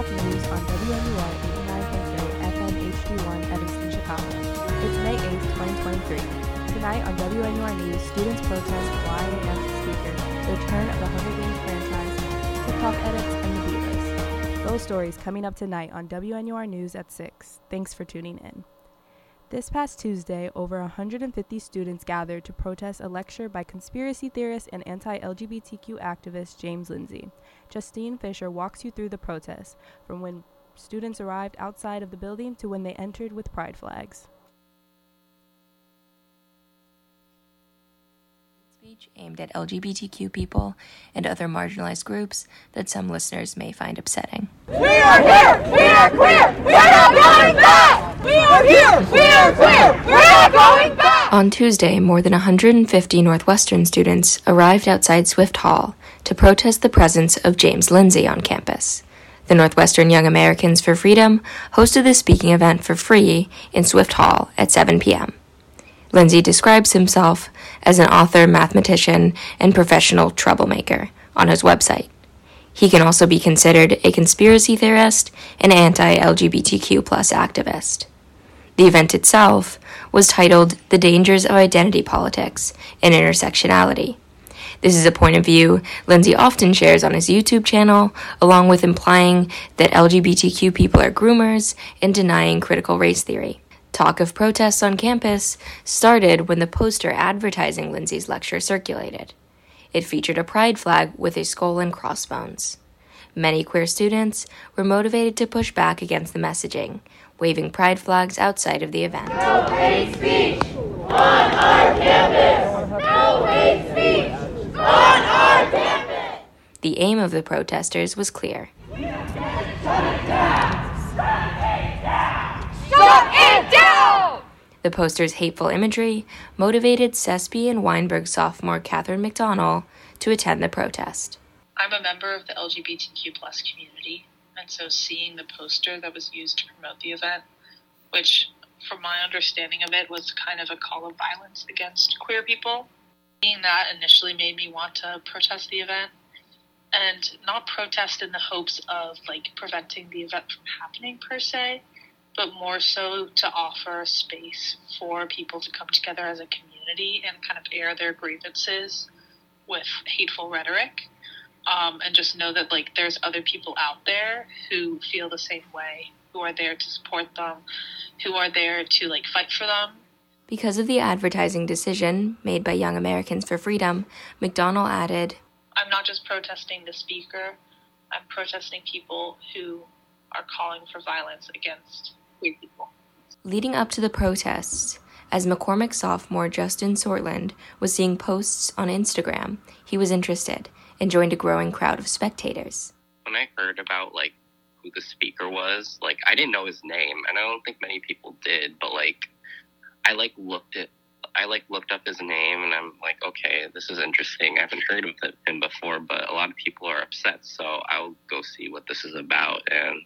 o'clock news on WNUR 89.3 FM HD1 Evanston, Chicago. It's May 8th, 2023. Tonight on WNUR News, students protest why against the speaker, the return of the Hunger Games franchise, TikTok edits, and the Beatles. Those stories coming up tonight on WNUR News at 6. Thanks for tuning in. This past Tuesday, over 150 students gathered to protest a lecture by conspiracy theorist and anti-LGBTQ activist James Lindsay. Justine Fisher walks you through the protest, from when students arrived outside of the building to when they entered with pride flags. Speech aimed at LGBTQ people and other marginalized groups that some listeners may find upsetting. We are here! We are queer! We are not going back! We are here! We are queer! We are not going back! On Tuesday, more than 150 Northwestern students arrived outside Swift Hall to protest the presence of James Lindsay on campus. The Northwestern Young Americans for Freedom hosted this speaking event for free in Swift Hall at 7 p.m. Lindsay describes himself as an author, mathematician, and professional troublemaker on his website. He can also be considered a conspiracy theorist and anti-LGBTQ+ activist. The event itself was titled The Dangers of Identity Politics and Intersectionality. This is a point of view Lindsay often shares on his YouTube channel, along with implying that LGBTQ people are groomers and denying critical race theory. Talk of protests on campus started when the poster advertising Lindsay's lecture circulated. It featured a pride flag with a skull and crossbones. Many queer students were motivated to push back against the messaging, waving pride flags outside of the event. No hate speech on our campus! No hate speech on our campus! The aim of the protesters was clear. We are going to shut it down! Stop it down! Stop it down! The poster's hateful imagery motivated CESPE and Weinberg sophomore Catherine McDonnell to attend the protest. I'm a member of the LGBTQ+ community, and so seeing the poster that was used to promote the event, which from my understanding of it was kind of a call of violence against queer people, seeing that initially made me want to protest the event, and not protest in the hopes of preventing the event from happening per se, but more so to offer a space for people to come together as a community and kind of air their grievances with hateful rhetoric, and just know that there's other people out there who feel the same way, who are there to support them, who are there to fight for them. Because of the advertising decision made by Young Americans for Freedom, McDonnell added, I'm not just protesting the speaker, I'm protesting people who are calling for violence against people. Leading up to the protests, as McCormick sophomore Justin Sortland was seeing posts on Instagram, he was interested and joined a growing crowd of spectators. When I heard about who the speaker was, I didn't know his name, and I don't think many people did, but I looked up his name, and I'm okay, this is interesting. I haven't heard of him before, but a lot of people are upset, so I'll go see what this is about and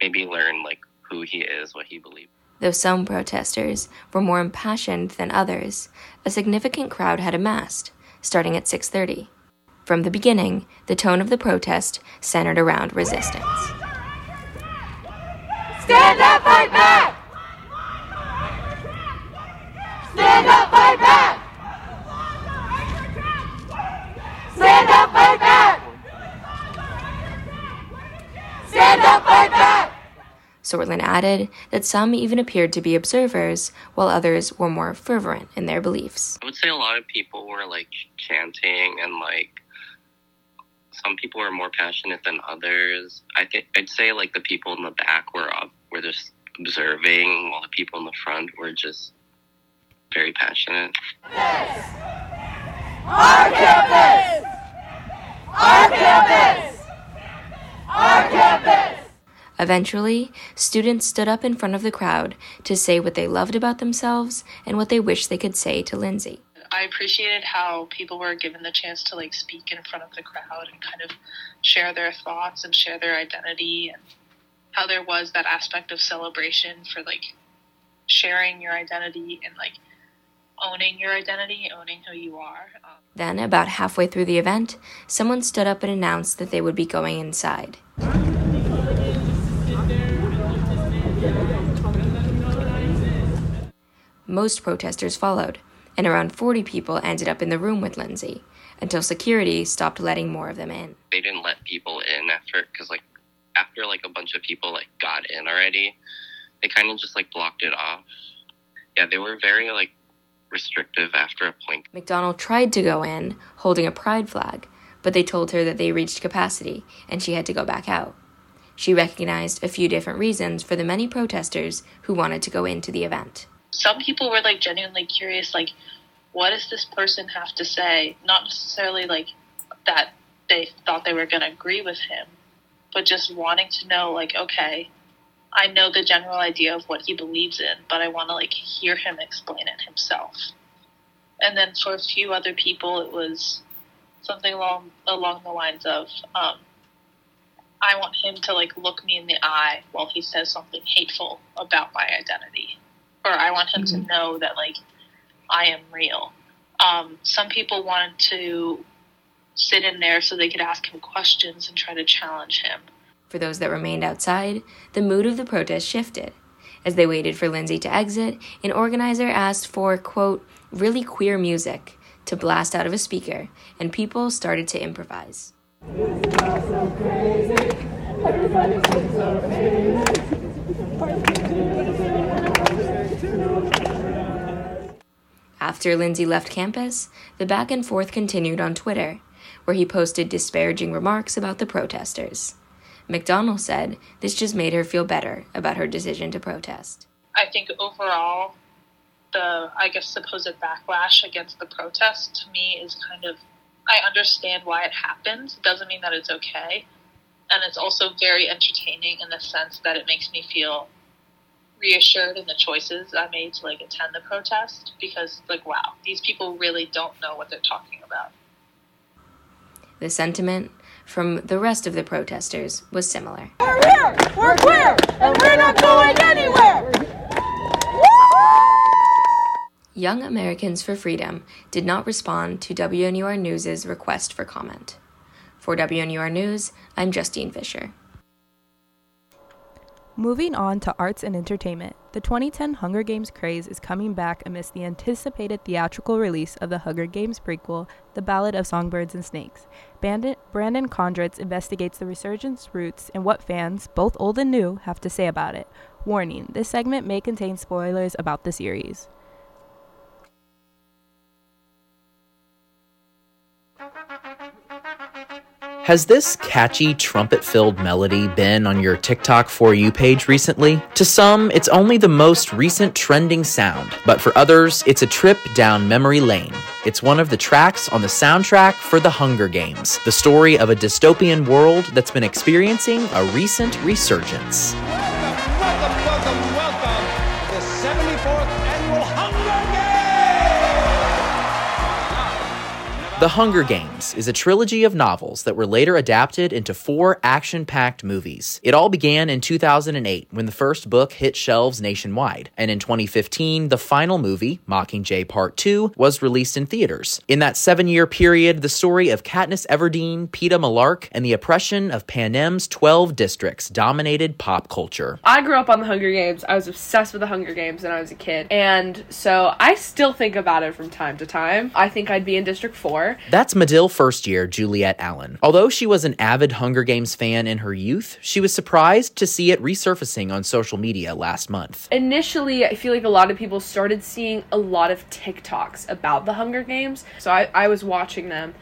maybe learn who he is, what he believes. Though some protesters were more impassioned than others, a significant crowd had amassed, starting at 6:30. From the beginning, the tone of the protest centered around resistance. Stand up, fight back! Stand up, fight back! Stand up, fight back! Stand up, fight back! Sortland added that some even appeared to be observers, while others were more fervent in their beliefs. I would say a lot of people were chanting, and some people were more passionate than others. I'd say the people in the back were just observing, while the people in the front were just very passionate. Our campus! Our campus! Our campus! Eventually, students stood up in front of the crowd to say what they loved about themselves and what they wished they could say to Lindsay. I appreciated how people were given the chance to speak in front of the crowd and kind of share their thoughts and share their identity, and how there was that aspect of celebration for sharing your identity and owning your identity, owning who you are. Then, about halfway through the event, someone stood up and announced that they would be going inside. most protesters followed, and around 40 people ended up in the room with Lindsay, until security stopped letting more of them in. They didn't let people in after a bunch of people, got in already, they kind of just, blocked it off. Yeah, they were very, restrictive after a point. McDonnell tried to go in, holding a pride flag, but they told her that they reached capacity, and she had to go back out. She recognized a few different reasons for the many protesters who wanted to go into the event. Some people were, genuinely curious, what does this person have to say? Not necessarily, that they thought they were going to agree with him, but just wanting to know, okay, I know the general idea of what he believes in, but I want to, hear him explain it himself. And then for a few other people, it was something along the lines of, I want him to, look me in the eye while he says something hateful about my identity. Or I want him to know that, I am real. Some people wanted to sit in there so they could ask him questions and try to challenge him. For those that remained outside, the mood of the protest shifted. As they waited for Lindsay to exit, an organizer asked for, quote, really queer music to blast out of a speaker, and people started to improvise. After Lindsay left campus, the back and forth continued on Twitter, where he posted disparaging remarks about the protesters. McDonnell said this just made her feel better about her decision to protest. I think overall, supposed backlash against the protest, to me, is I understand why it happened. It doesn't mean that it's okay. And it's also very entertaining in the sense that it makes me feel reassured in the choices I made to attend the protest, because wow, these people really don't know what they're talking about. The sentiment from the rest of the protesters was similar. We're here, we're queer, and we're not going anywhere! Young Americans for Freedom did not respond to WNUR News' request for comment. For WNUR News, I'm Justine Fisher. Moving on to arts and entertainment, the 2010 Hunger Games craze is coming back amidst the anticipated theatrical release of the Hunger Games prequel, The Ballad of Songbirds and Snakes. Brandon Condritz investigates the resurgence roots and what fans, both old and new, have to say about it. Warning, this segment may contain spoilers about the series. Has this catchy, trumpet-filled melody been on your TikTok For You page recently? To some, it's only the most recent trending sound, but for others, it's a trip down memory lane. It's one of the tracks on the soundtrack for The Hunger Games, the story of a dystopian world that's been experiencing a recent resurgence. Welcome, the 74th Annual Hunger Games! The Hunger Games is a trilogy of novels that were later adapted into 4 action-packed movies. It all began in 2008 when the first book hit shelves nationwide, and in 2015, the final movie, Mockingjay Part 2, was released in theaters. In that 7-year period, the story of Katniss Everdeen, Peeta Mellark, and the oppression of Pan Em's 12 districts dominated pop culture. I grew up on The Hunger Games. I was obsessed with The Hunger Games when I was a kid, and so I still think about it from time to time. I think I'd be in District 4. That's Medill first-year Juliette Allen. Although she was an avid Hunger Games fan in her youth, she was surprised to see it resurfacing on social media last month. Initially, I feel like a lot of people started seeing a lot of TikToks about the Hunger Games, so I was watching them.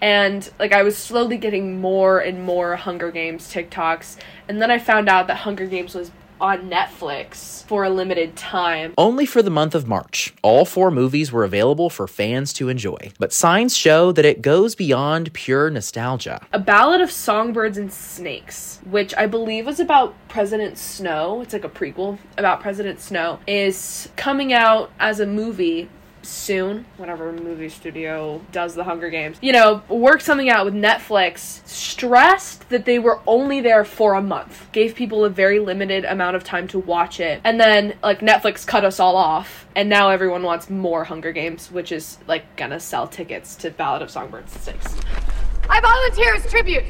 And, I was slowly getting more and more Hunger Games TikToks, and then I found out that Hunger Games was on Netflix for a limited time. Only for the month of March, all 4 movies were available for fans to enjoy, but signs show that it goes beyond pure nostalgia. A Ballad of Songbirds and Snakes, which I believe was about President Snow, it's a prequel about President Snow, is coming out as a movie soon, whenever movie studio does the Hunger Games, worked something out with Netflix, stressed that they were only there for a month, gave people a very limited amount of time to watch it, and then, Netflix cut us all off, and now everyone wants more Hunger Games, which is, gonna sell tickets to Ballad of Songbirds and Snakes. I volunteer as tribute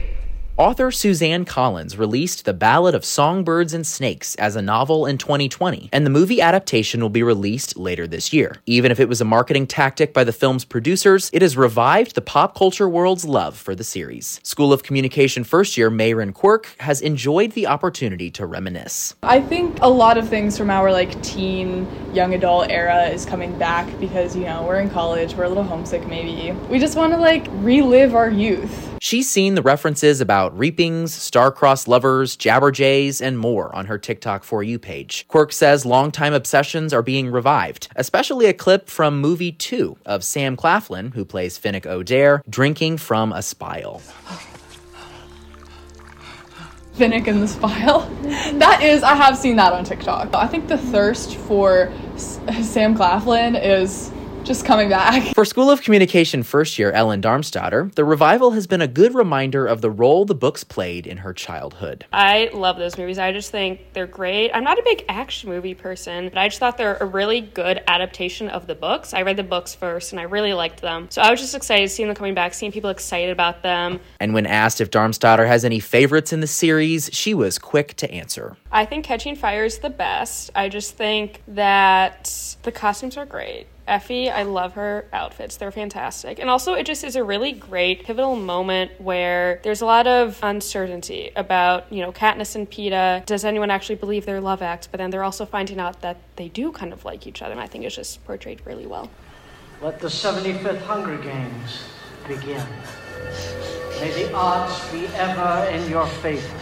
Author Suzanne Collins released The Ballad of Songbirds and Snakes as a novel in 2020, and the movie adaptation will be released later this year. Even if it was a marketing tactic by the film's producers, it has revived the pop culture world's love for the series. School of Communication first year Mayrin Quirk has enjoyed the opportunity to reminisce. I think a lot of things from our teen, young adult era is coming back because, we're in college, we're a little homesick maybe. We just want to relive our youth. She's seen the references about reapings, star-crossed lovers, jabberjays, and more on her TikTok For You page. Quirk says longtime obsessions are being revived, especially a clip from movie 2 of Sam Claflin, who plays Finnick Odair, drinking from a spile. Finnick in the spile. I have seen that on TikTok. I think the thirst for Sam Claflin is just coming back. For School of Communication first year Ellen Darmstadter, the revival has been a good reminder of the role the books played in her childhood. I love those movies. I just think they're great. I'm not a big action movie person, but I just thought they're a really good adaptation of the books. I read the books first and I really liked them. So I was just excited seeing them coming back, seeing people excited about them. And when asked if Darmstadter has any favorites in the series, she was quick to answer. I think Catching Fire is the best. I just think that the costumes are great. Effie, I love her outfits. They're fantastic. And also, it just is a really great pivotal moment where there's a lot of uncertainty about, Katniss and Peeta. Does anyone actually believe their love act? But then they're also finding out that they do kind of like each other. And I think it's just portrayed really well. Let the 75th Hunger Games begin. May the odds be ever in your favor.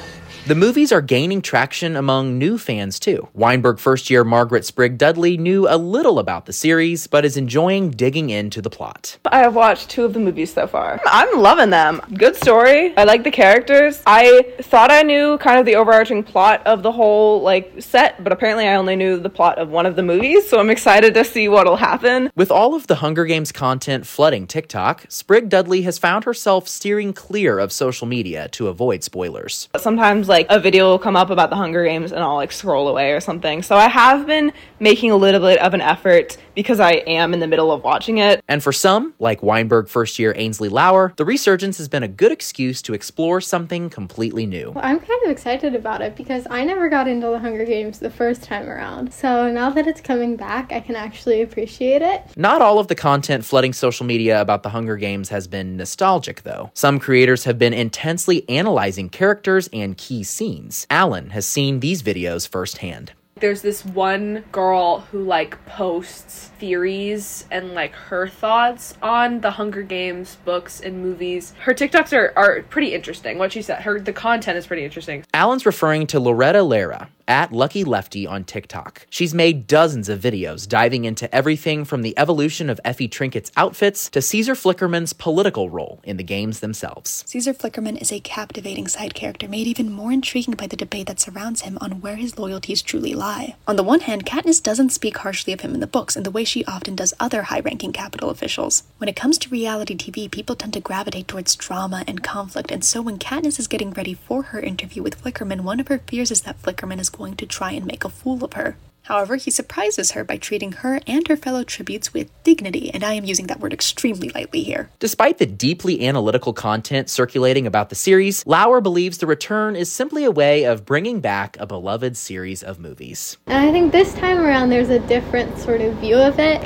The movies are gaining traction among new fans, too. Weinberg first-year Margaret Sprig Dudley knew a little about the series, but is enjoying digging into the plot. I have watched 2 of the movies so far. I'm loving them. Good story. I like the characters. I thought I knew kind of the overarching plot of the whole, set, but apparently I only knew the plot of one of the movies, so I'm excited to see what'll happen. With all of the Hunger Games content flooding TikTok, Sprig Dudley has found herself steering clear of social media to avoid spoilers. Sometimes a video will come up about the Hunger Games and I'll scroll away or something. So I have been making a little bit of an effort because I am in the middle of watching it. And for some, like Weinberg first year Ainsley Lauer, the resurgence has been a good excuse to explore something completely new. Well, I'm kind of excited about it because I never got into the Hunger Games the first time around. So now that it's coming back, I can actually appreciate it. Not all of the content flooding social media about the Hunger Games has been nostalgic, though. Some creators have been intensely analyzing characters and key scenes. Alan has seen these videos firsthand. There's this one girl who posts theories and her thoughts on the Hunger Games books and movies. Her TikToks are pretty interesting. What she said, the content is pretty interesting. Alan's referring to Loretta Lara, at Lucky Lefty on TikTok. She's made dozens of videos diving into everything from the evolution of Effie Trinkett's outfits to Caesar Flickerman's political role in the games themselves. Caesar Flickerman is a captivating side character made even more intriguing by the debate that surrounds him on where his loyalties truly lie. On the one hand, Katniss doesn't speak harshly of him in the books in the way she often does other high-ranking capital officials. When it comes to reality TV, people tend to gravitate towards drama and conflict, and so when Katniss is getting ready for her interview with Flickerman, one of her fears is that Flickerman is going to try and make a fool of her. However, he surprises her by treating her and her fellow tributes with dignity, and I am using that word extremely lightly here. Despite the deeply analytical content circulating about the series, Lauer believes the return is simply a way of bringing back a beloved series of movies. And I think this time around there's a different sort of view of it.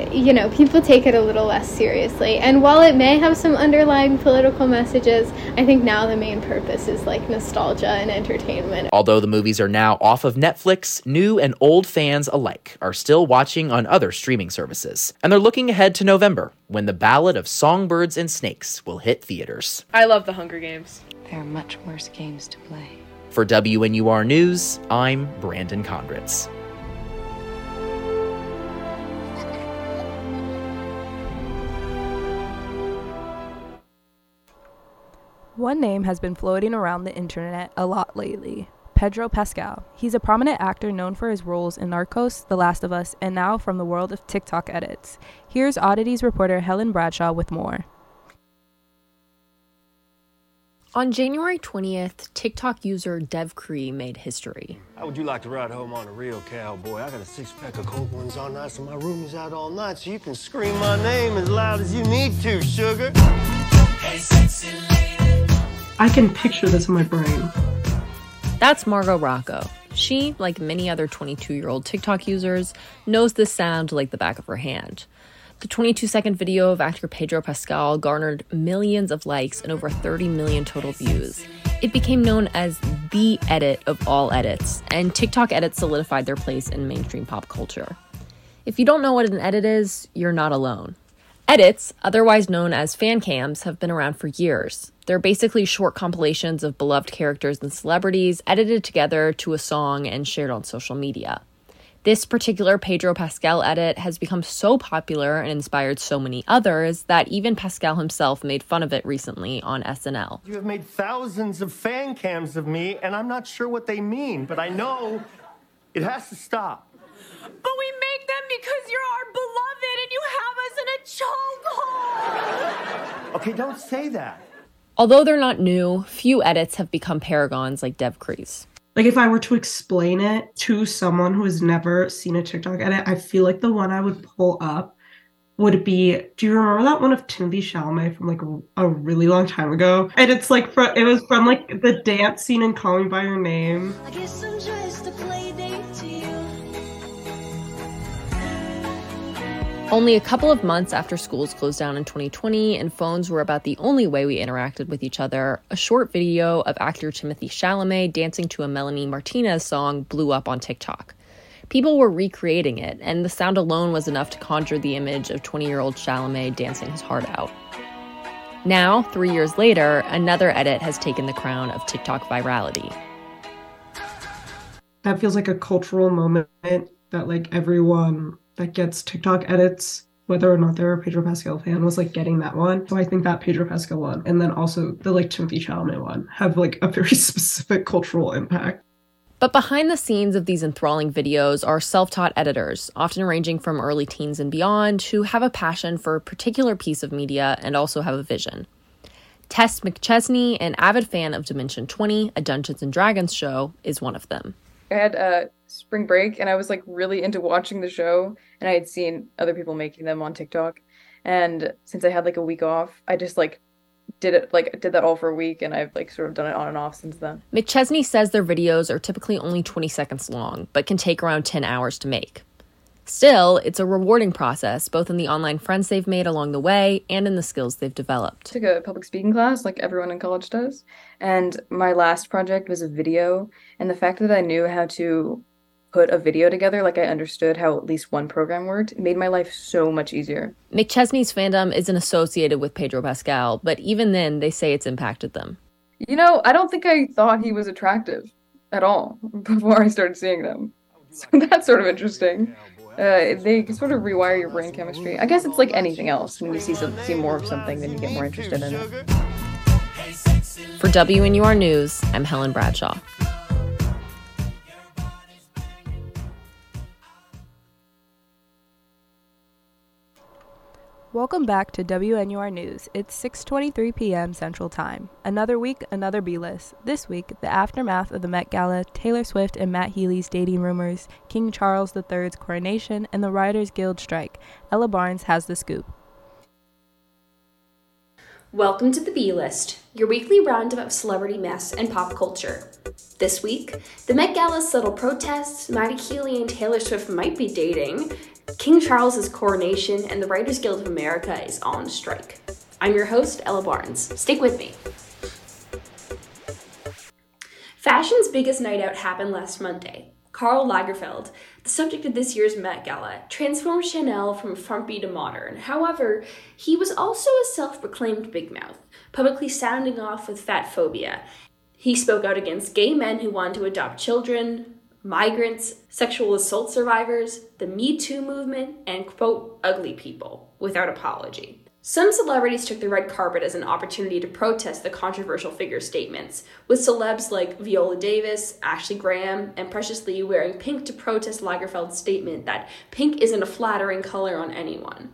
People take it a little less seriously, and while it may have some underlying political messages, I think now the main purpose is nostalgia and entertainment. Although the movies are now off of Netflix, new and old fans alike are still watching on other streaming services. And they're looking ahead to November, when The Ballad of Songbirds and Snakes will hit theaters. I love The Hunger Games. There are much worse games to play. For WNUR News, I'm Brandon Condritz. One name has been floating around the internet a lot lately. Pedro Pascal. He's a prominent actor known for his roles in Narcos, The Last of Us, and now from the world of TikTok edits. Here's Oddities reporter Helen Bradshaw with more. On January 20th, TikTok user Dev Cree made history. How would you like to ride home on a real cowboy? I got a 6-pack of cold ones all night, so my room is out all night, so you can scream my name as loud as you need to, sugar. Hey, sexy lady. I can picture this in my brain. That's Margot Rocco. She, like many other 22-year-old TikTok users, knows this sound like the back of her hand. The 22-second video of actor Pedro Pascal garnered millions of likes and over 30 million total views. It became known as the edit of all edits, and TikTok edits solidified their place in mainstream pop culture. If you don't know what an edit is, you're not alone. Edits, otherwise known as fan cams, have been around for years. They're basically short compilations of beloved characters and celebrities edited together to a song and shared on social media. This particular Pedro Pascal edit has become so popular and inspired so many others that even Pascal himself made fun of it recently on SNL. You have made thousands of fan cams of me, and I'm not sure what they mean, but I know it has to stop. But we make them because you're our beloved and you have us in a chokehold. Okay, don't say that. Although they're not new, few edits have become paragons like Dev Cree's. Like, if I were to explain it to someone who has never seen a TikTok edit, I feel like the one I would pull up would be, do you remember that one of Timothée Chalamet from like a really long time ago? And it's like, it was from like the dance scene in Call Me By Your Name. I guess I'm just to play date to you. Only a couple of months after schools closed down in 2020 and phones were about the only way we interacted with each other, a short video of actor Timothée Chalamet dancing to a Melanie Martinez song blew up on TikTok. People were recreating it, and the sound alone was enough to conjure the image of 20-year-old Chalamet dancing his heart out. Now, 3 years later, another edit has taken the crown of TikTok virality. That feels like a cultural moment that, like, everyone that gets TikTok edits, whether or not they're a Pedro Pascal fan, was like getting that one. So I think that Pedro Pascal one, and then also the like Timothée Chalamet one, have like a very specific cultural impact. But behind the scenes of these enthralling videos are self-taught editors, often ranging from early teens and beyond, who have a passion for a particular piece of media and also have a vision. Tess McChesney, an avid fan of Dimension 20, a Dungeons & Dragons show, is one of them. I had spring break and I was like really into watching the show, and I had seen other people making them on TikTok, and since I had like a week off, I just like did that all for a week, and I've like sort of done it on and off since then. McChesney says their videos are typically only 20 seconds long, but can take around 10 hours to make. Still, it's a rewarding process, both in the online friends they've made along the way and in the skills they've developed. I took a public speaking class, like everyone in college does, and my last project was a video, and the fact that I knew how to put a video together, like I understood how at least one program worked, made my life so much easier. McChesney's fandom isn't associated with Pedro Pascal, but even then, they say it's impacted them. You know, I don't think I thought he was attractive at all before I started seeing them. So that's sort of interesting. They sort of rewire your brain chemistry. I guess it's like anything else. When you see more of something, then you get more interested in it. For WNUR News, I'm Helen Bradshaw. Welcome back to WNUR News. It's 6:23 p.m. Central Time. Another week, another B-list. This week, the aftermath of the Met Gala, Taylor Swift and Matt Healy's dating rumors, King Charles III's coronation, and the Writers Guild strike. Ella Barnes has the scoop. Welcome to the B-list, your weekly roundup of celebrity mess and pop culture. This week, the Met Gala's subtle protests, Matty Healy and Taylor Swift might be dating, King Charles' coronation, and the Writers Guild of America is on strike. I'm your host, Ella Barnes. Stick with me. Fashion's biggest night out happened last Monday. Karl Lagerfeld, the subject of this year's Met Gala, transformed Chanel from frumpy to modern. However, he was also a self-proclaimed big mouth, publicly sounding off with fat phobia. He spoke out against gay men who wanted to adopt children, migrants, sexual assault survivors, the Me Too movement, and, quote, ugly people, without apology. Some celebrities took the red carpet as an opportunity to protest the controversial figure statements, with celebs like Viola Davis, Ashley Graham, and Precious Lee wearing pink to protest Lagerfeld's statement that pink isn't a flattering color on anyone.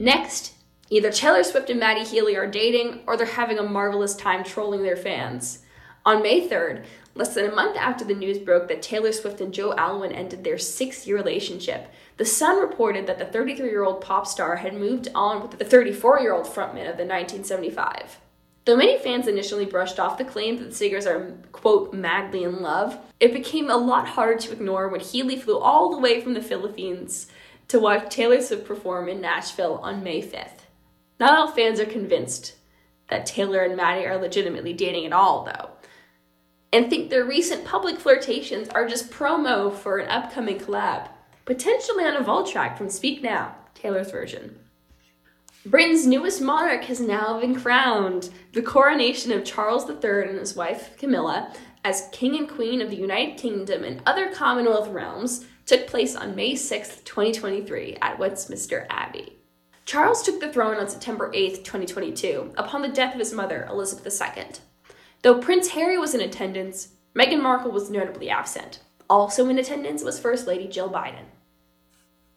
Next, either Taylor Swift and Matty Healy are dating, or they're having a marvelous time trolling their fans. On May 3rd, less than a month after the news broke that Taylor Swift and Joe Alwyn ended their 6-year relationship, The Sun reported that the 33-year-old pop star had moved on with the 34-year-old frontman of the 1975. Though many fans initially brushed off the claim that the singers are, quote, madly in love, it became a lot harder to ignore when Healy flew all the way from the Philippines to watch Taylor Swift perform in Nashville on May 5th. Not all fans are convinced that Taylor and Matty are legitimately dating at all, though, and think their recent public flirtations are just promo for an upcoming collab, potentially on a vault track from Speak Now, Taylor's version. Britain's newest monarch has now been crowned. The coronation of Charles III and his wife Camilla as King and Queen of the United Kingdom and other Commonwealth realms took place on May 6, 2023 at Westminster Abbey. Charles took the throne on September 8, 2022, upon the death of his mother, Elizabeth II. Though Prince Harry was in attendance, Meghan Markle was notably absent. Also in attendance was First Lady Jill Biden.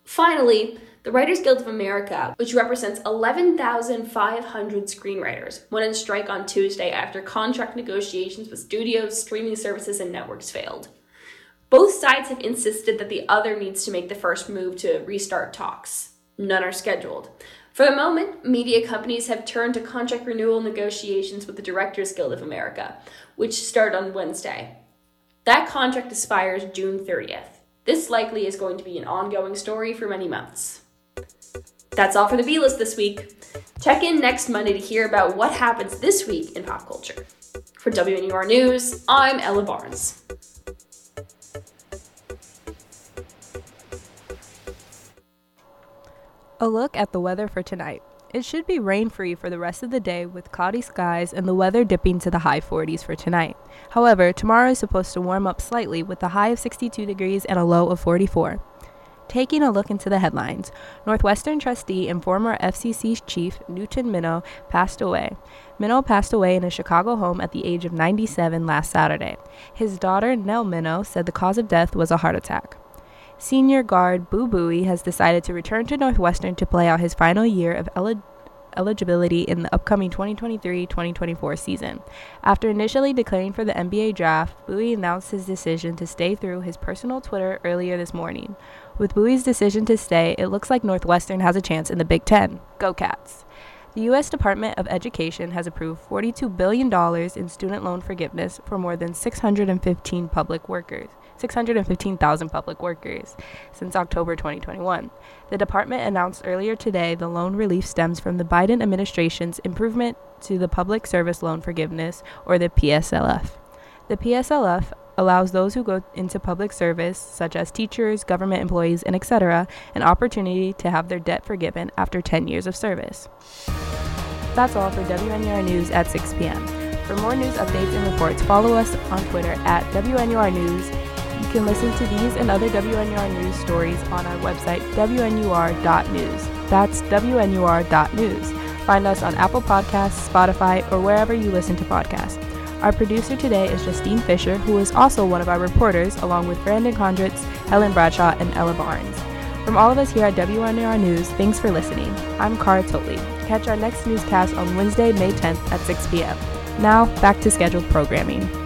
Finally, the Writers Guild of America, which represents 11,500 screenwriters, went on strike on Tuesday after contract negotiations with studios, streaming services, and networks failed. Both sides have insisted that the other needs to make the first move to restart talks. None are scheduled. For the moment, media companies have turned to contract renewal negotiations with the Directors Guild of America, which start on Wednesday. That contract expires June 30th. This likely is going to be an ongoing story for many months. That's all for the B-List this week. Check in next Monday to hear about what happens this week in pop culture. For WNUR News, I'm Ella Barnes. A look at the weather for tonight. It should be rain-free for the rest of the day with cloudy skies and the weather dipping to the high 40s for tonight. However, tomorrow is supposed to warm up slightly with a high of 62 degrees and a low of 44. Taking a look into the headlines, Northwestern trustee and former FCC chief Newton Minow passed away. Minow passed away in a Chicago home at the age of 97 last Saturday. His daughter, Nell Minow, said the cause of death was a heart attack. Senior guard Boo Buey has decided to return to Northwestern to play out his final year of eligibility in the upcoming 2023-2024 season. After initially declaring for the NBA draft, Buey announced his decision to stay through his personal Twitter earlier this morning. With Buey's decision to stay, it looks like Northwestern has a chance in the Big Ten. Go Cats! The U.S. Department of Education has approved $42 billion in student loan forgiveness for more than 615,000 public workers since October 2021. The department announced earlier today the loan relief stems from the Biden administration's improvement to the Public Service Loan Forgiveness, or the PSLF. The PSLF allows those who go into public service, such as teachers, government employees, and etc., an opportunity to have their debt forgiven after 10 years of service. That's all for WNUR News at 6 p.m. For more news updates and reports, follow us on Twitter at WNUR News. You can listen to these and other WNUR News stories on our website, WNUR.news. That's WNUR.news. Find us on Apple Podcasts, Spotify, or wherever you listen to podcasts. Our producer today is Justine Fisher, who is also one of our reporters, along with Brandon Condritz, Helen Bradshaw, and Ella Barnes. From all of us here at WNUR News, thanks for listening. I'm Cara Totley. Catch our next newscast on Wednesday, May 10th at 6 p.m. Now, back to scheduled programming.